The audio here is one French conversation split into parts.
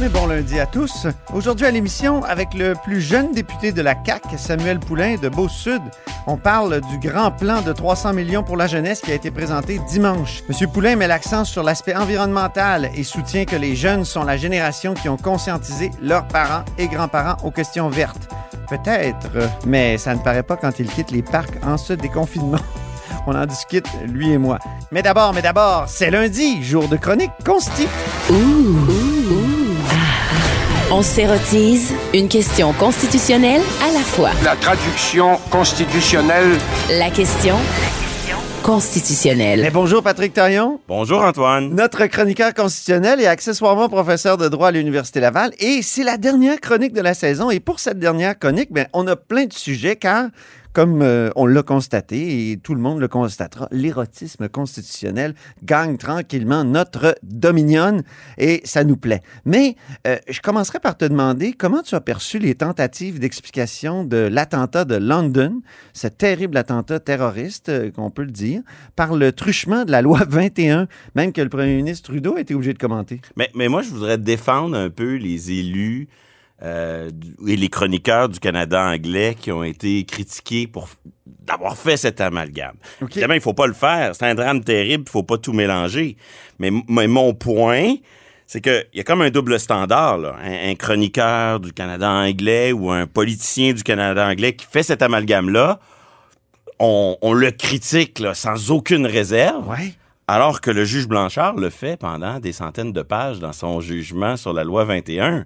Mais bon lundi à tous. Aujourd'hui à l'émission, avec le plus jeune député de la CAQ, Samuel Poulin de Beauce-Sud, on parle du grand plan de 300 millions pour la jeunesse qui a été présenté dimanche. M. Poulin met l'accent sur l'aspect environnemental et soutient que les jeunes sont la génération qui ont conscientisé leurs parents et grands-parents aux questions vertes. Peut-être, mais ça ne paraît pas quand ils quittent les parcs en ce déconfinement. On en discute, lui et moi. Mais d'abord, c'est lundi, jour de chronique consti. On s'érotise une question constitutionnelle à la fois. La traduction constitutionnelle. La question constitutionnelle. Mais bonjour Patrick Tarion. Bonjour Antoine. Notre chroniqueur constitutionnel et accessoirement professeur de droit à l'Université Laval. Et c'est la dernière chronique de la saison. Et pour cette dernière chronique, on a plein de sujets car... Comme on l'a constaté, et tout le monde le constatera, l'érotisme constitutionnel gagne tranquillement notre dominion et ça nous plaît. Mais je commencerai par te demander comment tu as perçu les tentatives d'explication de l'attentat de London, ce terrible attentat terroriste, qu'on peut le dire, par le truchement de la loi 21, même que le premier ministre Trudeau a été obligé de commenter. Mais moi, je voudrais défendre un peu les élus et les chroniqueurs du Canada anglais qui ont été critiqués pour d'avoir fait cet amalgame. Okay. Évidemment, il ne faut pas le faire. C'est un drame terrible, il ne faut pas tout mélanger. Mais mon point, c'est qu'il y a comme un double standard, là. Un chroniqueur du Canada anglais ou un politicien du Canada anglais qui fait cet amalgame-là, on le critique là, sans aucune réserve. Ouais. Alors que le juge Blanchard le fait pendant des centaines de pages dans son jugement sur la loi 21.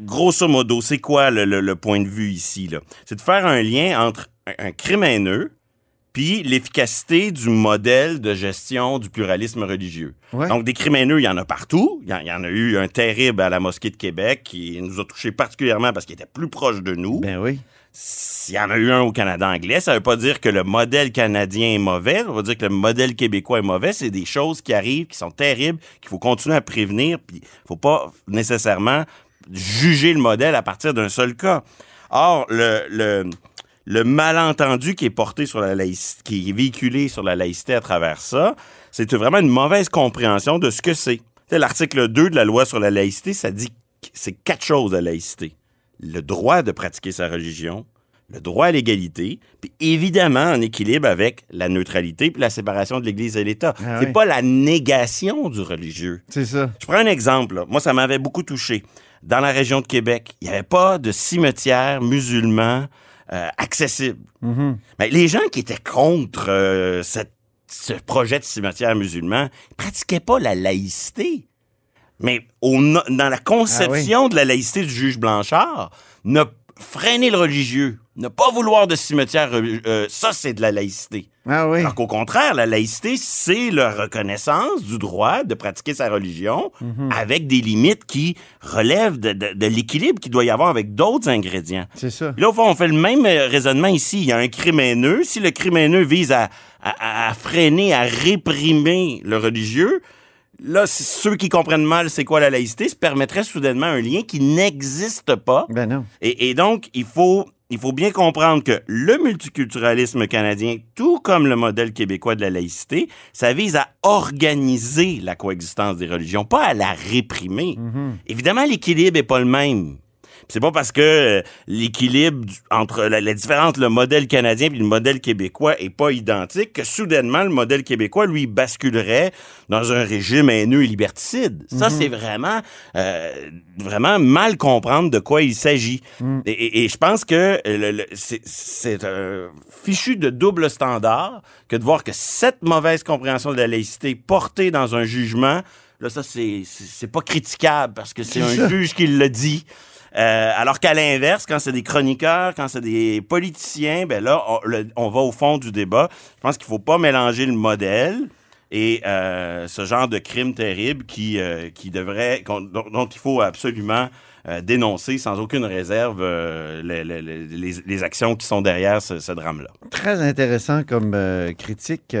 Grosso modo, c'est quoi le point de vue ici, là? C'est de faire un lien entre un crime haineux puis l'efficacité du modèle de gestion du pluralisme religieux. Ouais. Donc, des crimes haineux, il y en a partout. Il y en a eu un terrible à la mosquée de Québec qui nous a touchés particulièrement parce qu'il était plus proche de nous. Ben oui. S'il y en a eu un au Canada anglais, ça veut pas dire que le modèle canadien est mauvais, ça veut dire que le modèle québécois est mauvais. C'est des choses qui arrivent, qui sont terribles, qu'il faut continuer à prévenir, puis faut pas nécessairement juger le modèle à partir d'un seul cas. Or, le malentendu qui est porté sur la laïcité, qui est véhiculé sur la laïcité à travers ça, c'est vraiment une mauvaise compréhension de ce que c'est. T'sais, l'article 2 de la loi sur la laïcité, ça dit que c'est 4 choses la laïcité. Le droit de pratiquer sa religion, le droit à l'égalité, puis évidemment en équilibre avec la neutralité puis la séparation de l'Église et l'État. Ah c'est oui. Pas la négation du religieux. C'est ça. Je prends un exemple, là. Moi, ça m'avait beaucoup touché. Dans la région de Québec, il n'y avait pas de cimetière musulman accessible. Mm-hmm. Mais les gens qui étaient contre ce projet de cimetière musulman ne pratiquaient pas la laïcité. Mais dans la conception de la laïcité du juge Blanchard, ne freiner le religieux, ne pas vouloir de cimetière, ça, c'est de la laïcité. Ah oui. Alors qu'au contraire, la laïcité, c'est la reconnaissance du droit de pratiquer sa religion avec des limites qui relèvent de l'équilibre qu'il doit y avoir avec d'autres ingrédients. C'est ça. Là, au fond, on fait le même raisonnement ici. Il y a un crime haineux. Si le crime haineux vise à freiner, à réprimer le religieux... Là, ceux qui comprennent mal c'est quoi la laïcité se permettraient soudainement un lien qui n'existe pas. Ben non. Et donc, il faut bien comprendre que le multiculturalisme canadien, tout comme le modèle québécois de la laïcité, ça vise à organiser la coexistence des religions, pas à la réprimer. Mm-hmm. Évidemment, l'équilibre n'est pas le même. C'est pas parce que l'équilibre entre la différence entre le modèle canadien et le modèle québécois est pas identique que soudainement, le modèle québécois, lui, basculerait dans un régime haineux et liberticide. Ça, c'est vraiment mal comprendre de quoi il s'agit. Et je pense que c'est un fichu de double standard que de voir que cette mauvaise compréhension de la laïcité portée dans un jugement, là, ça, c'est pas critiquable parce que c'est un juge qui le dit. Alors qu'à l'inverse, quand c'est des chroniqueurs, quand c'est des politiciens, ben là, on va au fond du débat. Je pense qu'il ne faut pas mélanger le modèle et ce genre de crime terrible dont il faut absolument dénoncer sans aucune réserve les actions qui sont derrière ce drame-là. Très intéressant comme critique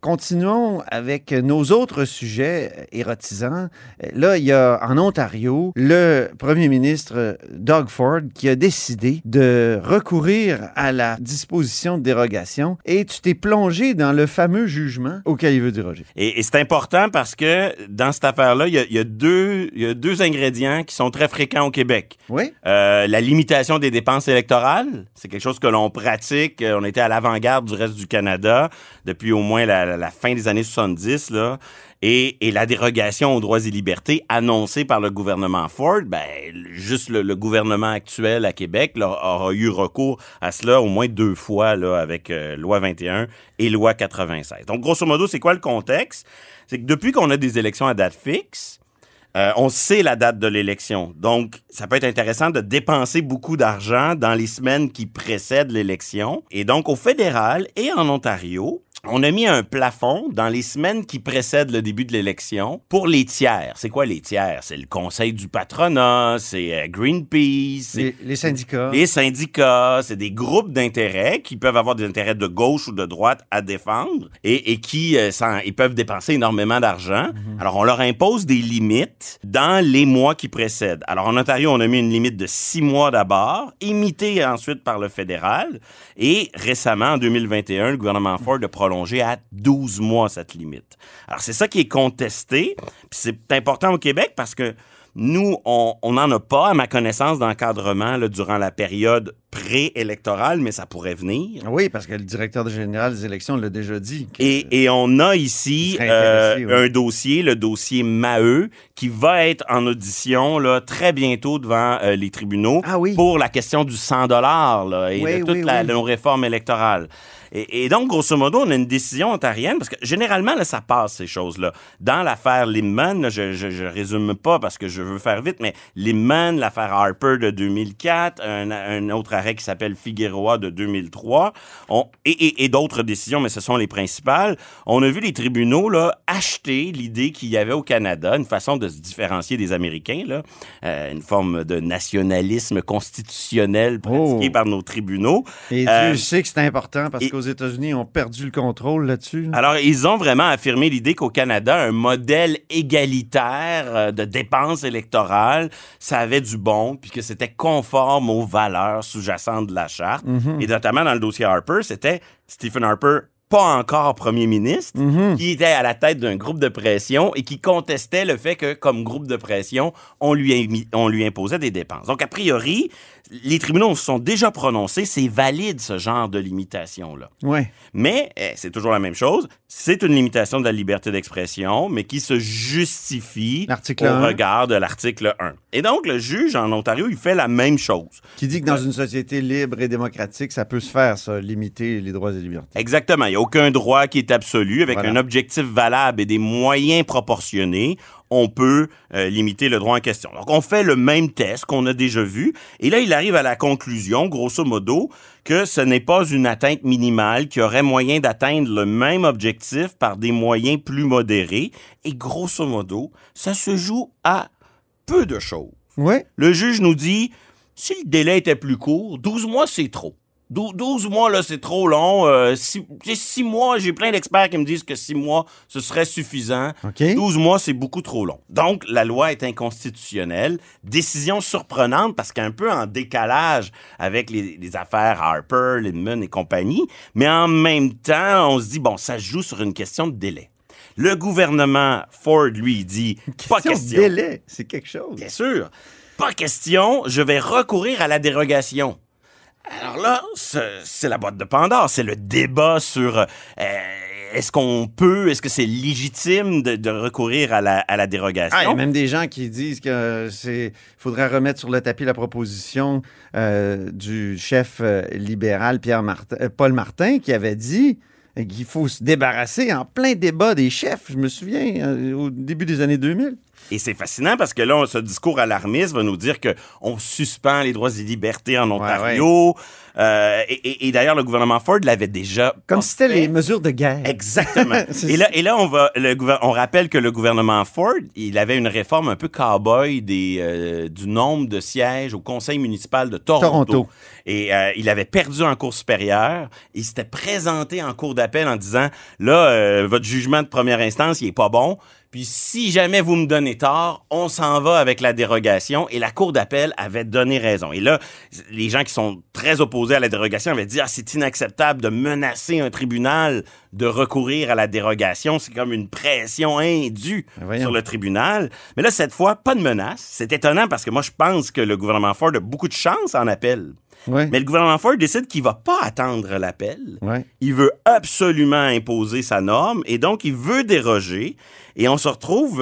Continuons avec nos autres sujets érotisants. Là, il y a en Ontario le premier ministre Doug Ford qui a décidé de recourir à la disposition de dérogation et tu t'es plongé dans le fameux jugement auquel il veut déroger. Et c'est important parce que dans cette affaire-là, il y a deux ingrédients qui sont très fréquents au Québec. Oui. La limitation des dépenses électorales, c'est quelque chose que l'on pratique. On était à l'avant-garde du reste du Canada depuis au moins la fin des années 70, là, et la dérogation aux droits et libertés annoncée par le gouvernement Ford, juste le gouvernement actuel à Québec là, aura eu recours à cela au moins deux fois là, avec loi 21 et loi 96. Donc, grosso modo, c'est quoi le contexte? C'est que depuis qu'on a des élections à date fixe, on sait la date de l'élection. Donc, ça peut être intéressant de dépenser beaucoup d'argent dans les semaines qui précèdent l'élection. Et donc, au fédéral et en Ontario, on a mis un plafond dans les semaines qui précèdent le début de l'élection pour les tiers. C'est quoi les tiers? C'est le conseil du patronat, c'est Greenpeace. C'est les syndicats. Les syndicats, c'est des groupes d'intérêts qui peuvent avoir des intérêts de gauche ou de droite à défendre et qui ils peuvent dépenser énormément d'argent. Mm-hmm. Alors, on leur impose des limites dans les mois qui précèdent. Alors, en Ontario, on a mis une limite de 6 mois d'abord, imitée ensuite par le fédéral. Et récemment, en 2021, le gouvernement Ford a prolongé à 12 mois, cette limite. Alors, c'est ça qui est contesté. Puis c'est important au Québec parce que nous, on n'en a pas, à ma connaissance, d'encadrement là, durant la période préélectorale, mais ça pourrait venir. Oui, parce que le directeur général des élections l'a déjà dit. Et on a ici un dossier, le dossier Maheu, qui va être en audition là, très bientôt devant les tribunaux pour la question du 100 $ et de toute nos réformes électorales. Et donc, grosso modo, on a une décision ontarienne, parce que généralement, là, ça passe, ces choses-là. Dans l'affaire Lehman, là, je résume pas parce que je veux faire vite, mais Lehman, l'affaire Harper de 2004, un autre arrêt qui s'appelle Figueroa de 2003, et d'autres décisions, mais ce sont les principales. On a vu les tribunaux là, acheter l'idée qu'il y avait au Canada, une façon de se différencier des Américains, là, une forme de nationalisme constitutionnel pratiqué par nos tribunaux. Et Dieu sait que c'est important, parce que aux États-Unis ont perdu le contrôle là-dessus. Alors, ils ont vraiment affirmé l'idée qu'au Canada, un modèle égalitaire de dépenses électorales, ça avait du bon, puis que c'était conforme aux valeurs sous-jacentes de la Charte. Mm-hmm. Et notamment, dans le dossier Harper, c'était Stephen Harper, pas encore premier ministre, mm-hmm. qui était à la tête d'un groupe de pression et qui contestait le fait que, comme groupe de pression, on lui imposait des dépenses. Donc, a priori, les tribunaux se sont déjà prononcés, c'est valide ce genre de limitation-là. Ouais. Mais, c'est toujours la même chose, c'est une limitation de la liberté d'expression, mais qui se justifie au regard de l'article 1. Et donc, le juge en Ontario, il fait la même chose. Qui dit que dans une société libre et démocratique, ça peut se faire, ça, limiter les droits et libertés. Exactement. Il n'y a aucun droit qui est absolu. Avec un objectif valable et des moyens proportionnés, on peut limiter le droit en question. Donc, on fait le même test qu'on a déjà vu. Et là, il arrive à la conclusion, grosso modo, que ce n'est pas une atteinte minimale, qu'il y aurait moyen d'atteindre le même objectif par des moyens plus modérés. Et grosso modo, ça se joue à peu de choses. Ouais. Le juge nous dit, si le délai était plus court, 12 mois, c'est trop. 12 mois, là, c'est trop long. 6 mois, j'ai plein d'experts qui me disent que 6 mois, ce serait suffisant. Okay. 12 mois, c'est beaucoup trop long. Donc, la loi est inconstitutionnelle. Décision surprenante parce qu'un peu en décalage avec les affaires Harper, Lehman et compagnie. Mais en même temps, on se dit, bon, ça joue sur une question de délai. Le gouvernement Ford, lui, dit, pas question. De délai, c'est quelque chose. Bien sûr. Pas question, je vais recourir à la dérogation. Alors là, c'est la boîte de Pandore, c'est le débat sur est-ce que c'est légitime de recourir à la dérogation? Ah, il y a même des gens qui disent que faudrait remettre sur le tapis la proposition du chef libéral Paul Martin qui avait dit qu'il faut se débarrasser en plein débat des chefs, je me souviens, au début des années 2000. Et c'est fascinant parce que là, ce discours alarmiste va nous dire qu'on suspend les droits et libertés en Ontario. Et d'ailleurs, le gouvernement Ford l'avait déjà... Comme si c'était les mesures de guerre. Exactement. et là, on rappelle que le gouvernement Ford, il avait une réforme un peu cow-boy du nombre de sièges au conseil municipal de Toronto. Et il avait perdu en cour supérieure. Il s'était présenté en cour d'appel en disant, là, votre jugement de première instance, il est pas bon. Puis si jamais vous me donnez tort, on s'en va avec la dérogation. Et la cour d'appel avait donné raison. Et là, les gens qui sont très opposés à la dérogation avaient dit « Ah, c'est inacceptable de menacer un tribunal de recourir à la dérogation. C'est comme une pression indue sur le tribunal. » Mais là, cette fois, pas de menace. C'est étonnant parce que moi, je pense que le gouvernement Ford a beaucoup de chance en appel. Ouais. Mais le gouvernement Ford décide qu'il ne va pas attendre l'appel. Ouais. Il veut absolument imposer sa norme et donc il veut déroger. Et on se retrouve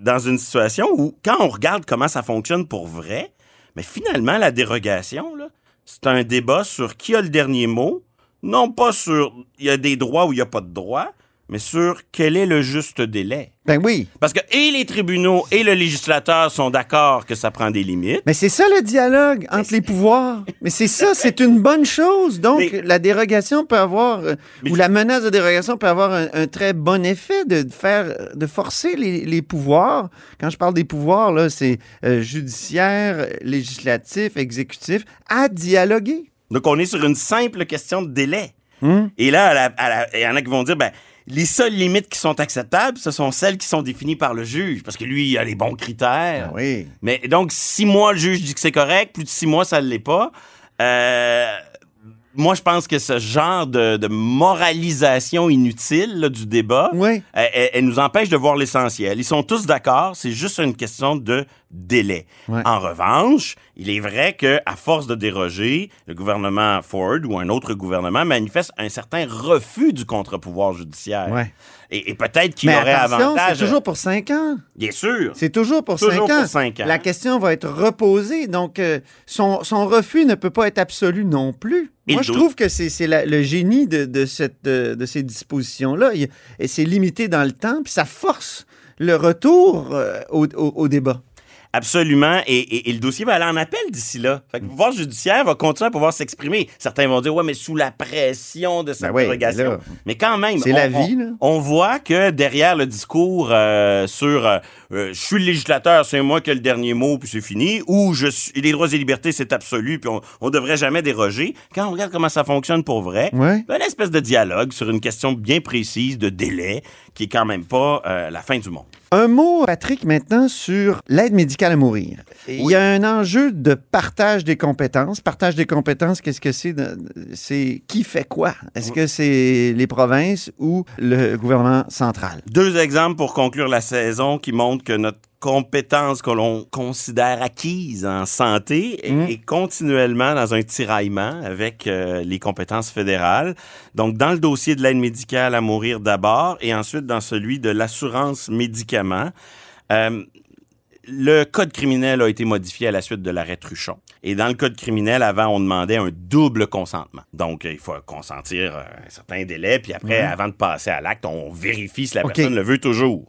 dans une situation où, quand on regarde comment ça fonctionne pour vrai, mais finalement, la dérogation, là, c'est un débat sur qui a le dernier mot, non pas sur il y a des droits ou il n'y a pas de droits, mais sur quel est le juste délai. Ben oui. Parce que et les tribunaux et le législateur sont d'accord que ça prend des limites. Mais c'est ça le dialogue entre les pouvoirs. Mais c'est ça, c'est une bonne chose. Donc, la dérogation peut avoir, ou la menace de dérogation peut avoir un très bon effet de forcer les pouvoirs. Quand je parle des pouvoirs, là, c'est judiciaire, législatif, exécutif, à dialoguer. Donc, on est sur une simple question de délai. Et là, il y en a qui vont dire, ben, les seules limites qui sont acceptables, ce sont celles qui sont définies par le juge. Parce que lui, il a les bons critères. Ah oui. Mais donc, 6 mois, le juge dit que c'est correct. Plus de 6 mois, ça ne l'est pas. Moi, je pense que ce genre de moralisation inutile là, du débat, elle nous empêche de voir l'essentiel. Ils sont tous d'accord, c'est juste une question de délai. Ouais. En revanche, il est vrai qu'à force de déroger, le gouvernement Ford ou un autre gouvernement manifeste un certain refus du contre-pouvoir judiciaire. Ouais. Et peut-être qu'il aurait avantage... c'est toujours pour 5 ans. Bien sûr. C'est toujours pour 5 ans. La question va être reposée, donc son refus ne peut pas être absolu non plus. Moi, je trouve que c'est le génie de ces dispositions-là. Et c'est limité dans le temps, puis ça force le retour au débat. Absolument, et le dossier va aller en appel d'ici là. Fait que le pouvoir judiciaire va continuer à pouvoir s'exprimer. Certains vont dire, mais sous la pression de cette dérogation. Mais quand même, c'est la vie, là. On voit que derrière le discours sur « je suis le législateur, c'est moi qui ai le dernier mot, puis c'est fini », ou « les droits et libertés, c'est absolu, puis on devrait jamais déroger », quand on regarde comment ça fonctionne pour vrai, une espèce de dialogue sur une question bien précise de délai qui est quand même pas la fin du monde. Un mot, Patrick, maintenant sur l'aide médicale à mourir. Oui. Il y a un enjeu de partage des compétences. Partage des compétences, qu'est-ce que c'est? C'est qui fait quoi? Est-ce que c'est les provinces ou le gouvernement central? 2 exemples pour conclure la saison qui montrent que notre compétence que l'on considère acquise en santé est continuellement dans un tiraillement avec les compétences fédérales. Donc, dans le dossier de l'aide médicale à mourir d'abord et ensuite dans celui de l'assurance médicaments, le code criminel a été modifié à la suite de l'arrêt Truchon. Et dans le code criminel, avant, on demandait un double consentement. Donc, il faut consentir un certain délai, puis après, avant de passer à l'acte, on vérifie si la personne le veut toujours.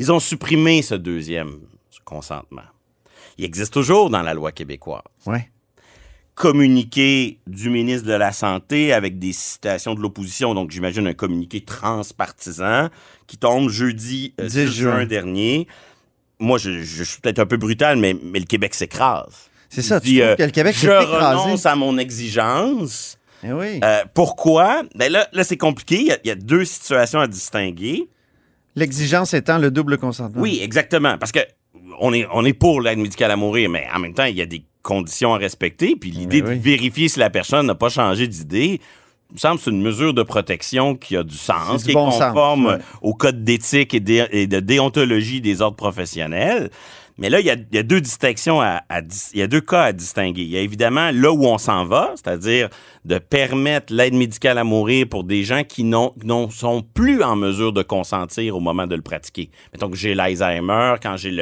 Ils ont supprimé ce deuxième consentement. Il existe toujours dans la loi québécoise. Ouais. Communiqué du ministre de la Santé avec des citations de l'opposition, donc j'imagine un communiqué transpartisan qui tombe jeudi 10 juin dernier. Moi, je suis peut-être un peu brutal, mais le Québec s'écrase. C'est ça, tu trouves que le Québec s'écrase. Je renonce à mon exigence. Eh oui. Pourquoi? Ben là, c'est compliqué. Il y a 2 situations à distinguer. L'exigence étant le double consentement. Oui, exactement. Parce que on est pour l'aide médicale à mourir, mais en même temps, il y a des conditions à respecter. Puis l'idée de vérifier si la personne n'a pas changé d'idée, il me semble que c'est une mesure de protection qui a du sens, qui est conforme au code d'éthique et de déontologie des ordres professionnels. Mais là, il y a 2 distinctions il y a 2 cas à distinguer. Il y a évidemment là où on s'en va, c'est-à-dire de permettre l'aide médicale à mourir pour des gens qui n'en sont plus en mesure de consentir au moment de le pratiquer. Mettons que j'ai l'Alzheimer, quand j'ai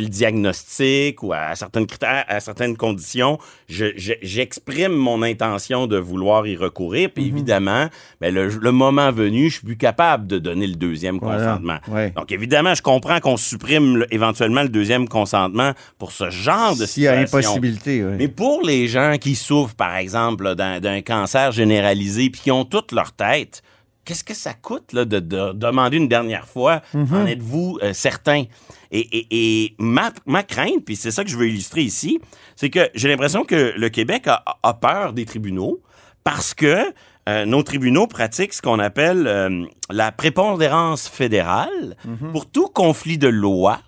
le diagnostic ou à certains critères, à certaines conditions, j'exprime mon intention de vouloir y recourir. Puis évidemment, le moment venu, je suis plus capable de donner le deuxième consentement. Ouais. Donc évidemment, je comprends qu'on supprime éventuellement le deuxième de consentement pour ce genre de situation. S'il y a impossibilité, oui. Mais pour les gens qui souffrent, par exemple, là, d'un cancer généralisé puis qui ont toute leur tête, qu'est-ce que ça coûte là, de demander une dernière fois? Mm-hmm. En êtes-vous certain? Et ma crainte, puis c'est ça que je veux illustrer ici, c'est que j'ai l'impression que le Québec a peur des tribunaux parce que nos tribunaux pratiquent ce qu'on appelle la prépondérance fédérale, mm-hmm, pour tout conflit de loi.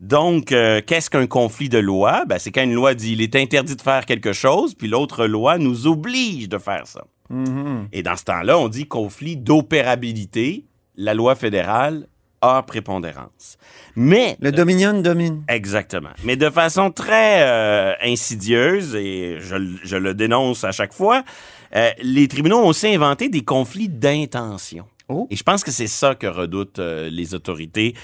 Donc, qu'est-ce qu'un conflit de loi? Ben, c'est quand une loi dit « il est interdit de faire quelque chose », puis l'autre loi nous oblige de faire ça. Mm-hmm. Et dans ce temps-là, on dit conflit d'opérabilité, la loi fédérale a prépondérance. Mais le dominion domine. Exactement. Mais de façon très insidieuse, et je le dénonce à chaque fois, les tribunaux ont aussi inventé des conflits d'intention. Oh. Et je pense que c'est ça que redoutent les autorités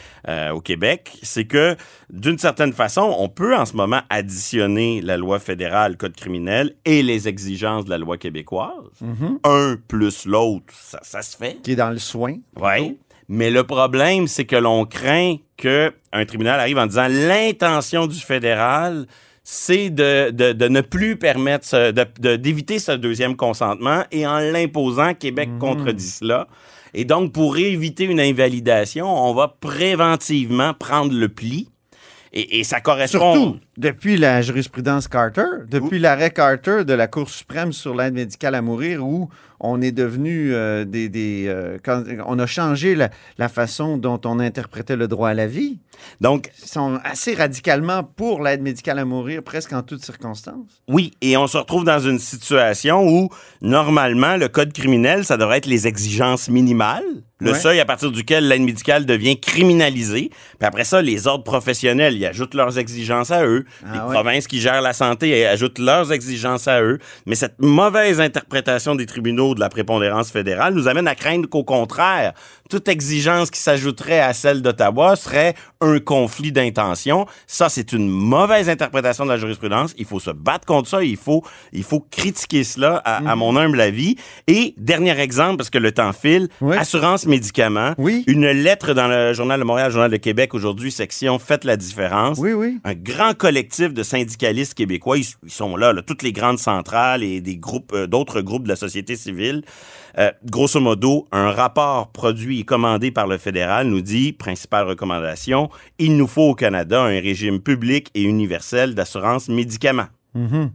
au Québec, c'est que, d'une certaine façon, on peut en ce moment additionner la loi fédérale, code criminel et les exigences de la loi québécoise. Mm-hmm. Un plus l'autre, ça se fait. Qui est dans le soin. Oui. Mais le problème, c'est que l'on craint qu'un tribunal arrive en disant « l'intention du fédéral », c'est de ne plus permettre, d'éviter ce deuxième consentement et en l'imposant, Québec contredit cela. Et donc, pour éviter une invalidation, on va préventivement prendre le pli. Et ça correspond... Surtout, depuis la jurisprudence Carter, depuis l'arrêt Carter de la Cour suprême sur l'aide médicale à mourir, où on est devenu on a changé la façon dont on interprétait le droit à la vie. Donc... Ils sont assez radicalement pour l'aide médicale à mourir, presque en toutes circonstances. Oui, et on se retrouve dans une situation où, normalement, le code criminel, ça devrait être les exigences minimales. Le seuil à partir duquel l'aide médicale devient criminalisée. Puis après ça, les ordres professionnels, ils ajoutent leurs exigences à eux. Les provinces qui gèrent la santé, elles ajoutent leurs exigences à eux. Mais cette mauvaise interprétation des tribunaux de la prépondérance fédérale nous amène à craindre qu'au contraire, toute exigence qui s'ajouterait à celle d'Ottawa serait un conflit d'intention. Ça, c'est une mauvaise interprétation de la jurisprudence. Il faut se battre contre ça. Il faut critiquer cela, à mon humble avis. Et dernier exemple, parce que le temps file, assurance médicaments. Oui. Une lettre dans le Journal de Montréal, Journal de Québec aujourd'hui, section « Faites la différence ». Oui, oui. Un grand collectif de syndicalistes québécois, ils sont là, toutes les grandes centrales et des groupes, d'autres groupes de la société civile. Grosso modo, un rapport produit et commandé par le fédéral nous dit, principale recommandation, il nous faut au Canada un régime public et universel d'assurance médicaments. Mm-hmm.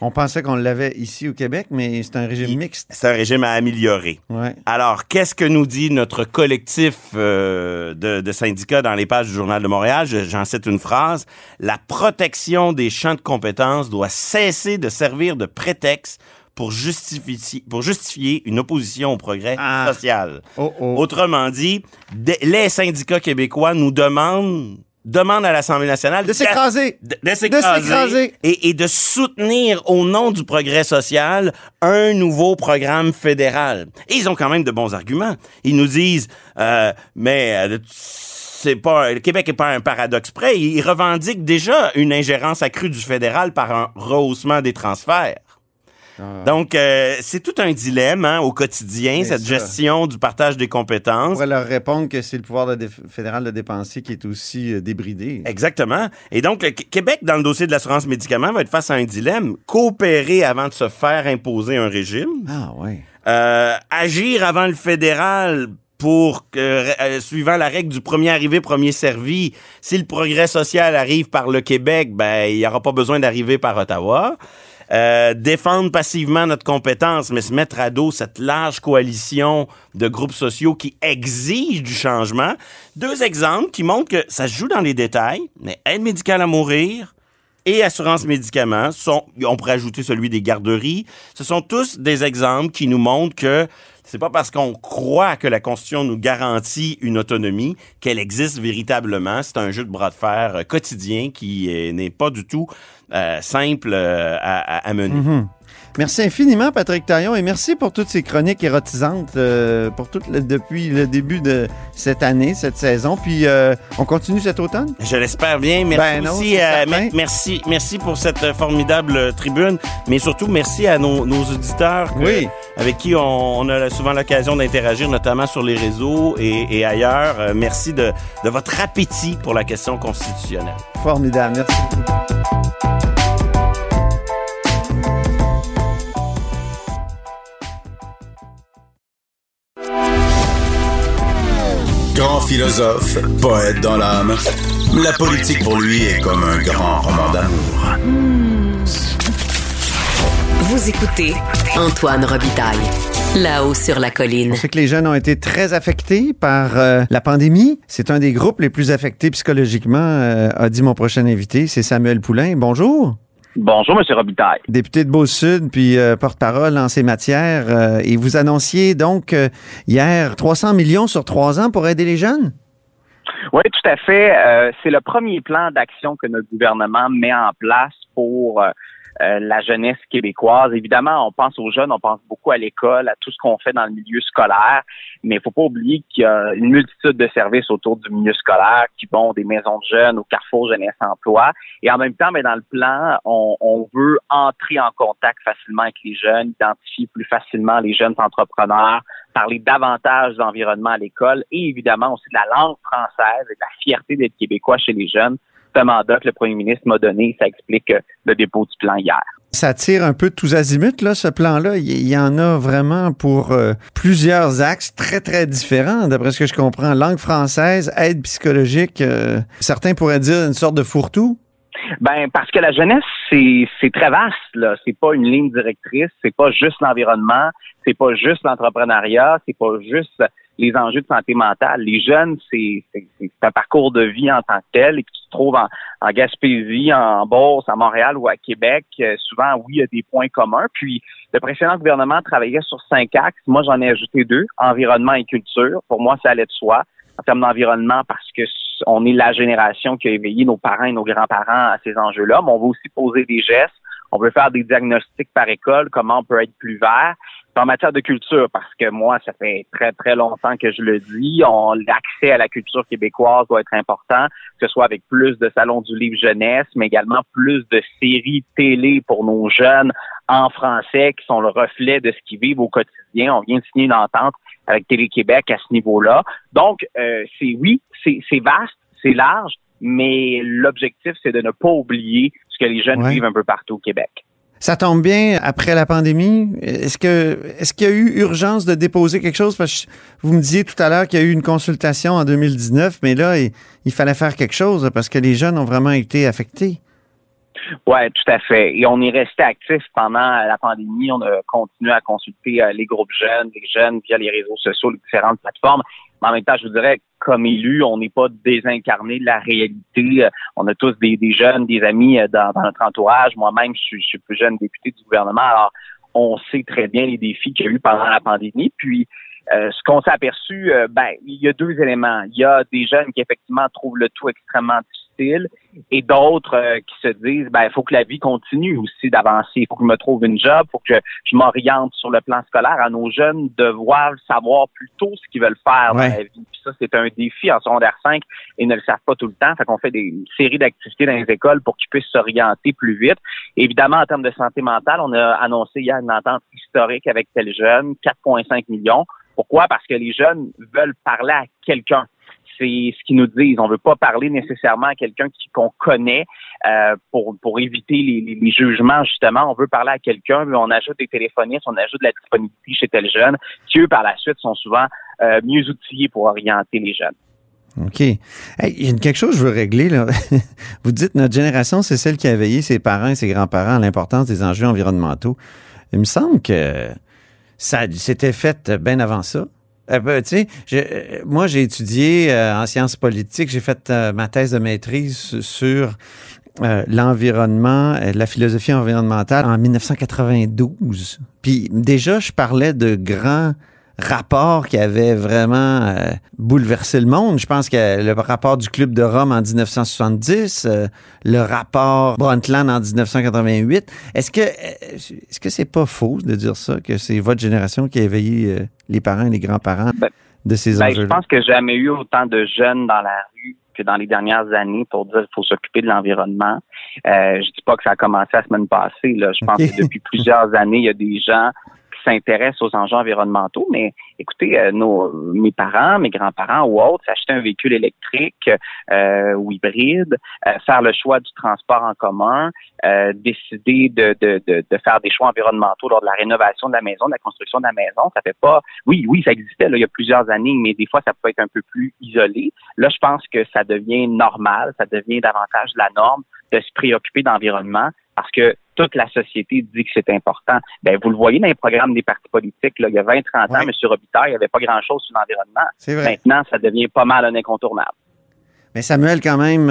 On pensait qu'on l'avait ici au Québec, mais c'est un régime mixte. C'est un régime à améliorer. Ouais. Alors, qu'est-ce que nous dit notre collectif de syndicats dans les pages du Journal de Montréal? J'en cite une phrase. « La protection des champs de compétences doit cesser de servir de prétexte pour justifier une opposition au progrès social. » Autrement dit, les syndicats québécois nous demande à l'Assemblée nationale de s'écraser. De s'écraser. Et de soutenir, au nom du progrès social, un nouveau programme fédéral. Et ils ont quand même de bons arguments. Ils nous disent, mais le Québec n'est pas un paradoxe près. Ils revendiquent déjà une ingérence accrue du fédéral par un rehaussement des transferts. Donc, c'est tout un dilemme au quotidien, cette gestion du partage des compétences. On pourrait leur répondre que c'est le pouvoir fédéral de dépenser qui est aussi débridé. Exactement. Et donc, le Québec, dans le dossier de l'assurance médicaments, va être face à un dilemme. Coopérer avant de se faire imposer un régime. Ah oui. Agir avant le fédéral pour que, suivant la règle du premier arrivé, premier servi, si le progrès social arrive par le Québec, ben, il n'y aura pas besoin d'arriver par Ottawa. Défendre passivement notre compétence, mais se mettre à dos cette large coalition de groupes sociaux qui exigent du changement. Deux exemples qui montrent que ça se joue dans les détails, mais aide médicale à mourir et assurance médicaments, on pourrait ajouter celui des garderies, ce sont tous des exemples qui nous montrent que c'est pas parce qu'on croit que la Constitution nous garantit une autonomie qu'elle existe véritablement. C'est un jeu de bras de fer quotidien qui n'est pas du tout simple à mener. Mm-hmm. Merci infiniment, Patrick Tarion, et merci pour toutes ces chroniques érotisantes depuis le début de cette année, cette saison. Puis, on continue cet automne? Je l'espère bien. Merci aussi. Merci pour cette formidable tribune, mais surtout merci à nos auditeurs avec qui on a souvent l'occasion d'interagir, notamment sur les réseaux et ailleurs. Merci de votre appétit pour la question constitutionnelle. Formidable. Merci beaucoup. Grand philosophe, poète dans l'âme. La politique pour lui est comme un grand roman d'amour. Vous écoutez Antoine Robitaille, là-haut sur la colline. On sait que les jeunes ont été très affectés par la pandémie. C'est un des groupes les plus affectés psychologiquement, a dit mon prochain invité, c'est Samuel Poulin. Bonjour. Bonjour, M. Robitaille. Député de Beauce-Sud, puis porte-parole en ces matières. Et vous annonciez donc hier 300 millions sur 3 ans pour aider les jeunes? Oui, tout à fait. C'est le premier plan d'action que notre gouvernement met en place pour la jeunesse québécoise. Évidemment, on pense aux jeunes, on pense beaucoup à l'école, à tout ce qu'on fait dans le milieu scolaire, mais il faut pas oublier qu'il y a une multitude de services autour du milieu scolaire qui vont des maisons de jeunes au Carrefour Jeunesse-Emploi. Et en même temps, mais dans le plan, on veut entrer en contact facilement avec les jeunes, identifier plus facilement les jeunes entrepreneurs, parler davantage d'environnement à l'école et évidemment aussi de la langue française et de la fierté d'être québécois chez les jeunes. Ce mandat que le premier ministre m'a donné, ça explique le dépôt du plan hier. Ça tire un peu de tous azimuts, là, ce plan-là. Il y en a vraiment pour plusieurs axes très, très différents, d'après ce que je comprends. Langue française, aide psychologique, certains pourraient dire une sorte de fourre-tout. Ben parce que la jeunesse, c'est très vaste, là. C'est pas une ligne directrice, c'est pas juste l'environnement, c'est pas juste l'entrepreneuriat, c'est pas juste les enjeux de santé mentale. Les jeunes, c'est un parcours de vie en tant que tel et qui se trouve en Gaspésie, en Beauce, à Montréal ou à Québec. Souvent, oui, il y a des points communs. Puis, le précédent gouvernement travaillait sur 5 axes. Moi, j'en ai ajouté 2, environnement et culture. Pour moi, ça allait de soi. En termes d'environnement, parce que on est la génération qui a éveillé nos parents et nos grands-parents à ces enjeux-là, mais on veut aussi poser des gestes. On veut faire des diagnostics par école, comment on peut être plus vert. En matière de culture, parce que moi, ça fait très, très longtemps que je le dis, l'accès à la culture québécoise doit être important, que ce soit avec plus de salons du livre jeunesse, mais également plus de séries télé pour nos jeunes en français qui sont le reflet de ce qu'ils vivent au quotidien. On vient de signer une entente avec Télé-Québec à ce niveau-là. Donc, c'est vaste, c'est large, mais l'objectif, c'est de ne pas oublier ce que les jeunes vivent un peu partout au Québec. Ça tombe bien, après la pandémie, est-ce qu'il y a eu urgence de déposer quelque chose? Parce que vous me disiez tout à l'heure qu'il y a eu une consultation en 2019, mais là, il fallait faire quelque chose parce que les jeunes ont vraiment été affectés. Oui, tout à fait. Et on est resté actifs pendant la pandémie. On a continué à consulter les groupes jeunes, les jeunes via les réseaux sociaux, les différentes plateformes. Mais en même temps, je vous dirais, comme élus, on n'est pas désincarné de la réalité. On a tous des jeunes, des amis dans notre entourage. Moi-même, je suis plus jeune député du gouvernement. Alors, on sait très bien les défis qu'il y a eu pendant la pandémie. Puis, ce qu'on s'est aperçu, il y a 2 éléments. Il y a des jeunes qui, effectivement, trouvent le tout extrêmement difficile et d'autres qui se disent, il faut que la vie continue aussi d'avancer. Il faut que je me trouve une job, il faut que je m'oriente sur le plan scolaire. À nos jeunes de savoir plus tôt ce qu'ils veulent faire dans la vie. Puis ça, c'est un défi en secondaire 5. Ils ne le savent pas tout le temps. Fait qu'on fait des séries d'activités dans les écoles pour qu'ils puissent s'orienter plus vite. Évidemment, en termes de santé mentale, on a annoncé hier une entente historique avec Tel Jeune, 4,5 millions. Pourquoi? Parce que les jeunes veulent parler à quelqu'un. C'est ce qu'ils nous disent. On veut pas parler nécessairement à quelqu'un qu'on connaît pour éviter les jugements, justement. On veut parler à quelqu'un, mais on ajoute des téléphonistes, on ajoute de la disponibilité chez Tel Jeune, qui, eux, par la suite, sont souvent mieux outillés pour orienter les jeunes. OK. Il y a quelque chose que je veux régler, là. Vous dites, notre génération, c'est celle qui a veillé ses parents et ses grands-parents à l'importance des enjeux environnementaux. Il me semble que ça s'était fait bien avant ça. Moi, j'ai étudié en sciences politiques, j'ai fait ma thèse de maîtrise sur l'environnement, la philosophie environnementale en 1992. Puis déjà, je parlais de grands rapport qui avait vraiment bouleversé le monde. Je pense que le rapport du Club de Rome en 1970, le rapport Brundtland en 1988. Est-ce que c'est pas faux de dire ça, que c'est votre génération qui a éveillé les parents et les grands-parents de ces enjeux-là? Je pense que j'ai jamais eu autant de jeunes dans la rue que dans les dernières années pour dire qu'il faut s'occuper de l'environnement. Je dis pas que ça a commencé la semaine passée, là. Je pense que depuis plusieurs années, il y a des gens qui s'intéressent aux enjeux environnementaux, mais écoutez, mes parents, mes grands-parents ou autres, s'acheter un véhicule électrique ou hybride, faire le choix du transport en commun, décider de faire des choix environnementaux lors de la rénovation de la maison, de la construction de la maison, ça fait pas... Oui, ça existait là, il y a plusieurs années, mais des fois, ça peut être un peu plus isolé. Là, je pense que ça devient normal, ça devient davantage la norme de se préoccuper d'environnement parce que toute la société dit que c'est important. Ben, vous le voyez dans les programmes des partis politiques, là, il y a 20-30 ans, M. Robitaille, il n'y avait pas grand-chose sur l'environnement. C'est vrai. Maintenant, ça devient pas mal un incontournable. Mais Samuel, quand même,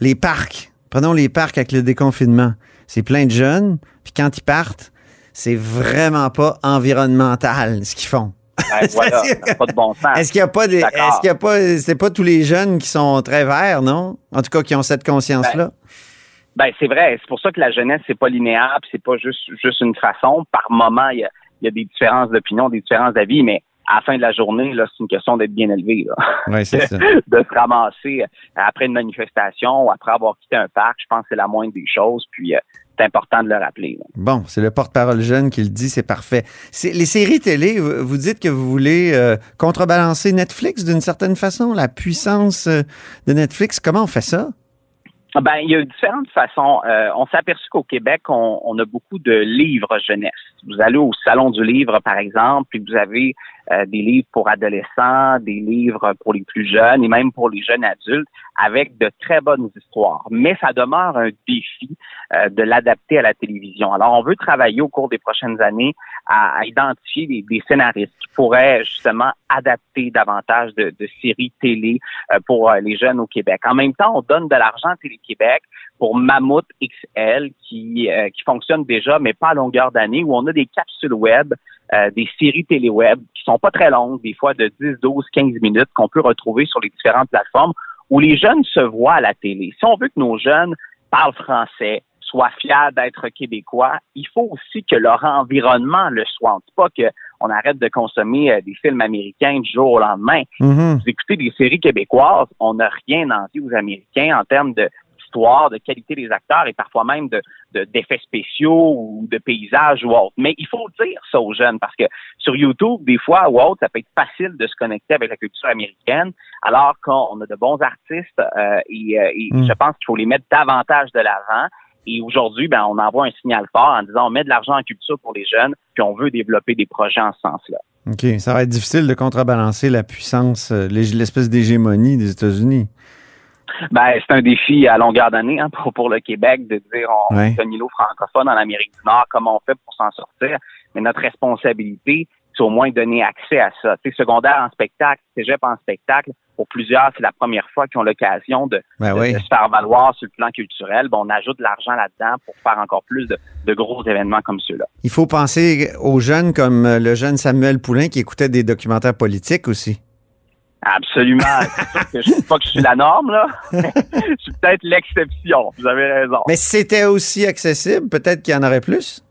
les parcs. Prenons les parcs avec le déconfinement. C'est plein de jeunes, puis quand ils partent, c'est vraiment pas environnemental ce qu'ils font. Ben, voilà, ça n'a pas de bon sens. C'est pas tous les jeunes qui sont très verts, non? En tout cas, qui ont cette conscience-là. Ben c'est vrai, c'est pour ça que la jeunesse c'est pas linéaire, c'est pas juste une façon. Par moment, il y a des différences d'opinion, des différences d'avis, mais à la fin de la journée, là, c'est une question d'être bien élevé, là. Oui, c'est ça. De se ramasser après une manifestation ou après avoir quitté un parc, je pense que c'est la moindre des choses. Puis c'est important de le rappeler, là. Bon, c'est le porte-parole jeune qui le dit, c'est parfait. Les séries télé, vous dites que vous voulez contrebalancer Netflix d'une certaine façon, la puissance de Netflix. Comment on fait ça? Ben, il y a différentes façons. On s'est aperçu qu'au Québec, on a beaucoup de livres jeunesse. Vous allez au Salon du livre, par exemple, puis vous avez des livres pour adolescents, des livres pour les plus jeunes et même pour les jeunes adultes avec de très bonnes histoires. Mais ça demeure un défi de l'adapter à la télévision. Alors, on veut travailler au cours des prochaines années à identifier des scénaristes qui pourraient justement adapter davantage de séries télé pour les jeunes au Québec. En même temps, on donne de l'argent à Télé-Québec pour Mammouth XL qui fonctionne déjà, mais pas à longueur d'année, où on a des capsules web, des séries télé-web qui sont pas très longues, des fois de 10, 12, 15 minutes qu'on peut retrouver sur les différentes plateformes où les jeunes se voient à la télé. Si on veut que nos jeunes parlent français, soient fiers d'être québécois, il faut aussi que leur environnement le soit. On ne dit pas qu'on arrête de consommer des films américains du jour au lendemain. Mm-hmm. Vous écoutez des séries québécoises, on n'a rien envie aux Américains en termes d'histoire, de qualité des acteurs et parfois même d'effets spéciaux ou de paysages ou autre. Mais il faut le dire ça aux jeunes parce que sur YouTube, des fois ou autre, ça peut être facile de se connecter avec la culture américaine alors qu'on a de bons artistes et je pense qu'il faut les mettre davantage de l'avant. Et aujourd'hui, ben, on envoie un signal fort en disant on met de l'argent en culture pour les jeunes puis on veut développer des projets en ce sens-là. OK. Ça va être difficile de contrebalancer la puissance, l'espèce d'hégémonie des États-Unis. Ben, c'est un défi à longueur d'année hein, pour le Québec de dire on est un îlot francophone en Amérique du Nord, comment on fait pour s'en sortir? Mais notre responsabilité, c'est au moins donner accès à ça. Tu sais, secondaire en spectacle, cégep en spectacle, pour plusieurs, c'est la première fois qu'ils ont l'occasion de se faire valoir sur le plan culturel. Ben, on ajoute de l'argent là-dedans pour faire encore plus de gros événements comme ceux-là. Il faut penser aux jeunes comme le jeune Samuel Poulin qui écoutait des documentaires politiques aussi. Absolument. Je ne dis pas que je suis la norme, là. Je suis peut-être l'exception. Vous avez raison. Mais si c'était aussi accessible, peut-être qu'il y en aurait plus.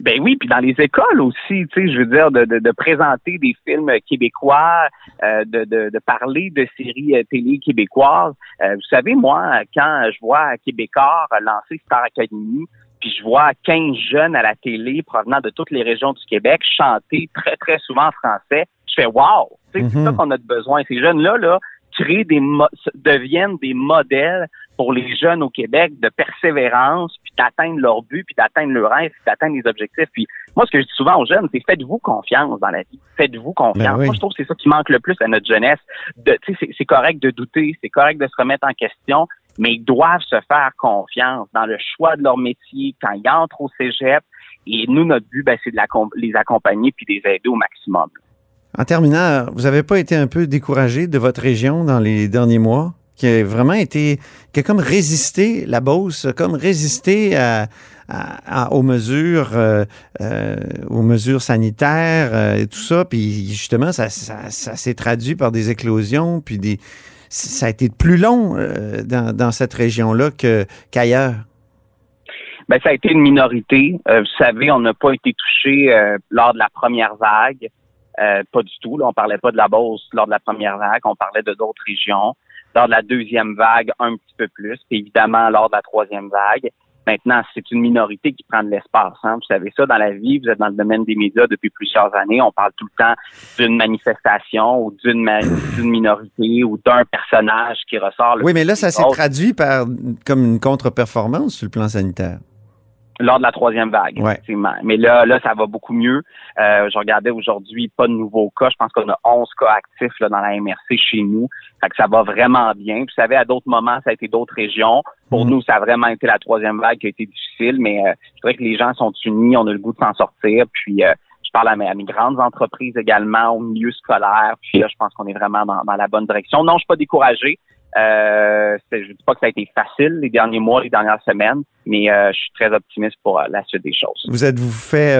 Ben oui, puis dans les écoles aussi, tu sais, je veux dire, de présenter des films québécois, de parler de séries télé québécoises. Vous savez, moi, quand je vois Québécois lancer Star Academy, puis je vois 15 jeunes à la télé provenant de toutes les régions du Québec chanter très, très souvent en français, je fais « wow ». C'est ça qu'on a de besoin. Ces jeunes-là, là, deviennent des modèles pour les jeunes au Québec de persévérance, puis d'atteindre leur but, puis d'atteindre leur rêve, puis d'atteindre les objectifs. Puis moi, ce que je dis souvent aux jeunes, c'est faites-vous confiance dans la vie. Faites-vous confiance. Oui. Moi, je trouve que c'est ça qui manque le plus à notre jeunesse. C'est correct de douter, c'est correct de se remettre en question, mais ils doivent se faire confiance dans le choix de leur métier, quand ils entrent au cégep. Et nous, notre but, ben, c'est de les accompagner puis les aider au maximum. En terminant, vous n'avez pas été un peu découragé de votre région dans les derniers mois? qui a vraiment été, qui a comme résisté, la Beauce, comme résisté aux mesures sanitaires et tout ça. Puis justement, ça s'est traduit par des éclosions, puis des, ça a été plus long dans cette région-là qu'ailleurs. Ben ça a été une minorité. Vous savez, on n'a pas été touché lors de la première vague, pas du tout. Là, on parlait pas de la Beauce lors de la première vague, on parlait de d'autres régions. Lors de la deuxième vague, un petit peu plus. Puis évidemment, lors de la troisième vague. Maintenant, c'est une minorité qui prend de l'espace. Hein. Vous savez ça, dans la vie, vous êtes dans le domaine des médias depuis plusieurs années. On parle tout le temps d'une manifestation ou d'une minorité ou d'un personnage qui ressort. Oui, mais là, ça s'est traduit par comme une contre-performance sur le plan sanitaire. Lors de la troisième vague, ouais. Effectivement. Mais là, ça va beaucoup mieux. Je regardais aujourd'hui, pas de nouveaux cas. Je pense qu'on a 11 cas actifs là, dans la MRC chez nous. Fait que ça va vraiment bien. Vous savez, à d'autres moments, ça a été d'autres régions. Pour nous, ça a vraiment été la troisième vague qui a été difficile. Mais je dirais que les gens sont unis. On a le goût de s'en sortir. Puis, je parle à mes grandes entreprises également, au milieu scolaire. Puis là, je pense qu'on est vraiment dans la bonne direction. Non, je suis pas découragé. Je dis pas que ça a été facile les derniers mois, les dernières semaines, mais je suis très optimiste pour la suite des choses. Vous êtes-vous fait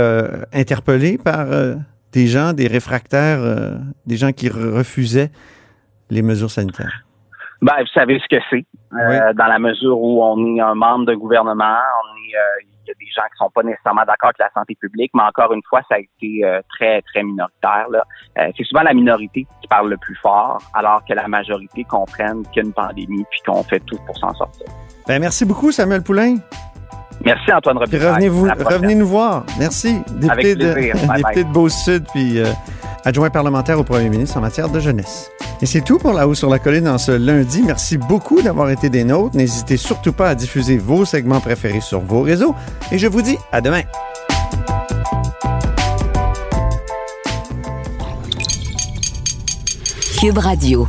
interpeller par des gens, des réfractaires, des gens qui refusaient les mesures sanitaires? Ben, vous savez ce que c'est. Oui. Dans la mesure où on est un membre d'un gouvernement, il y a des gens qui sont pas nécessairement d'accord avec la santé publique, mais encore une fois, ça a été très, très minoritaire. Là. C'est souvent la minorité qui parle le plus fort, alors que la majorité comprenne qu'il y a une pandémie puis qu'on fait tout pour s'en sortir. Ben, merci beaucoup, Samuel Poulin. Merci, Antoine Robitaille. Revenez nous voir. Merci. Député de Beauce-Sud puis adjoint parlementaire au premier ministre en matière de jeunesse. Et c'est tout pour La Haut sur la Colline en ce lundi. Merci beaucoup d'avoir été des nôtres. N'hésitez surtout pas à diffuser vos segments préférés sur vos réseaux. Et je vous dis à demain. Cube Radio.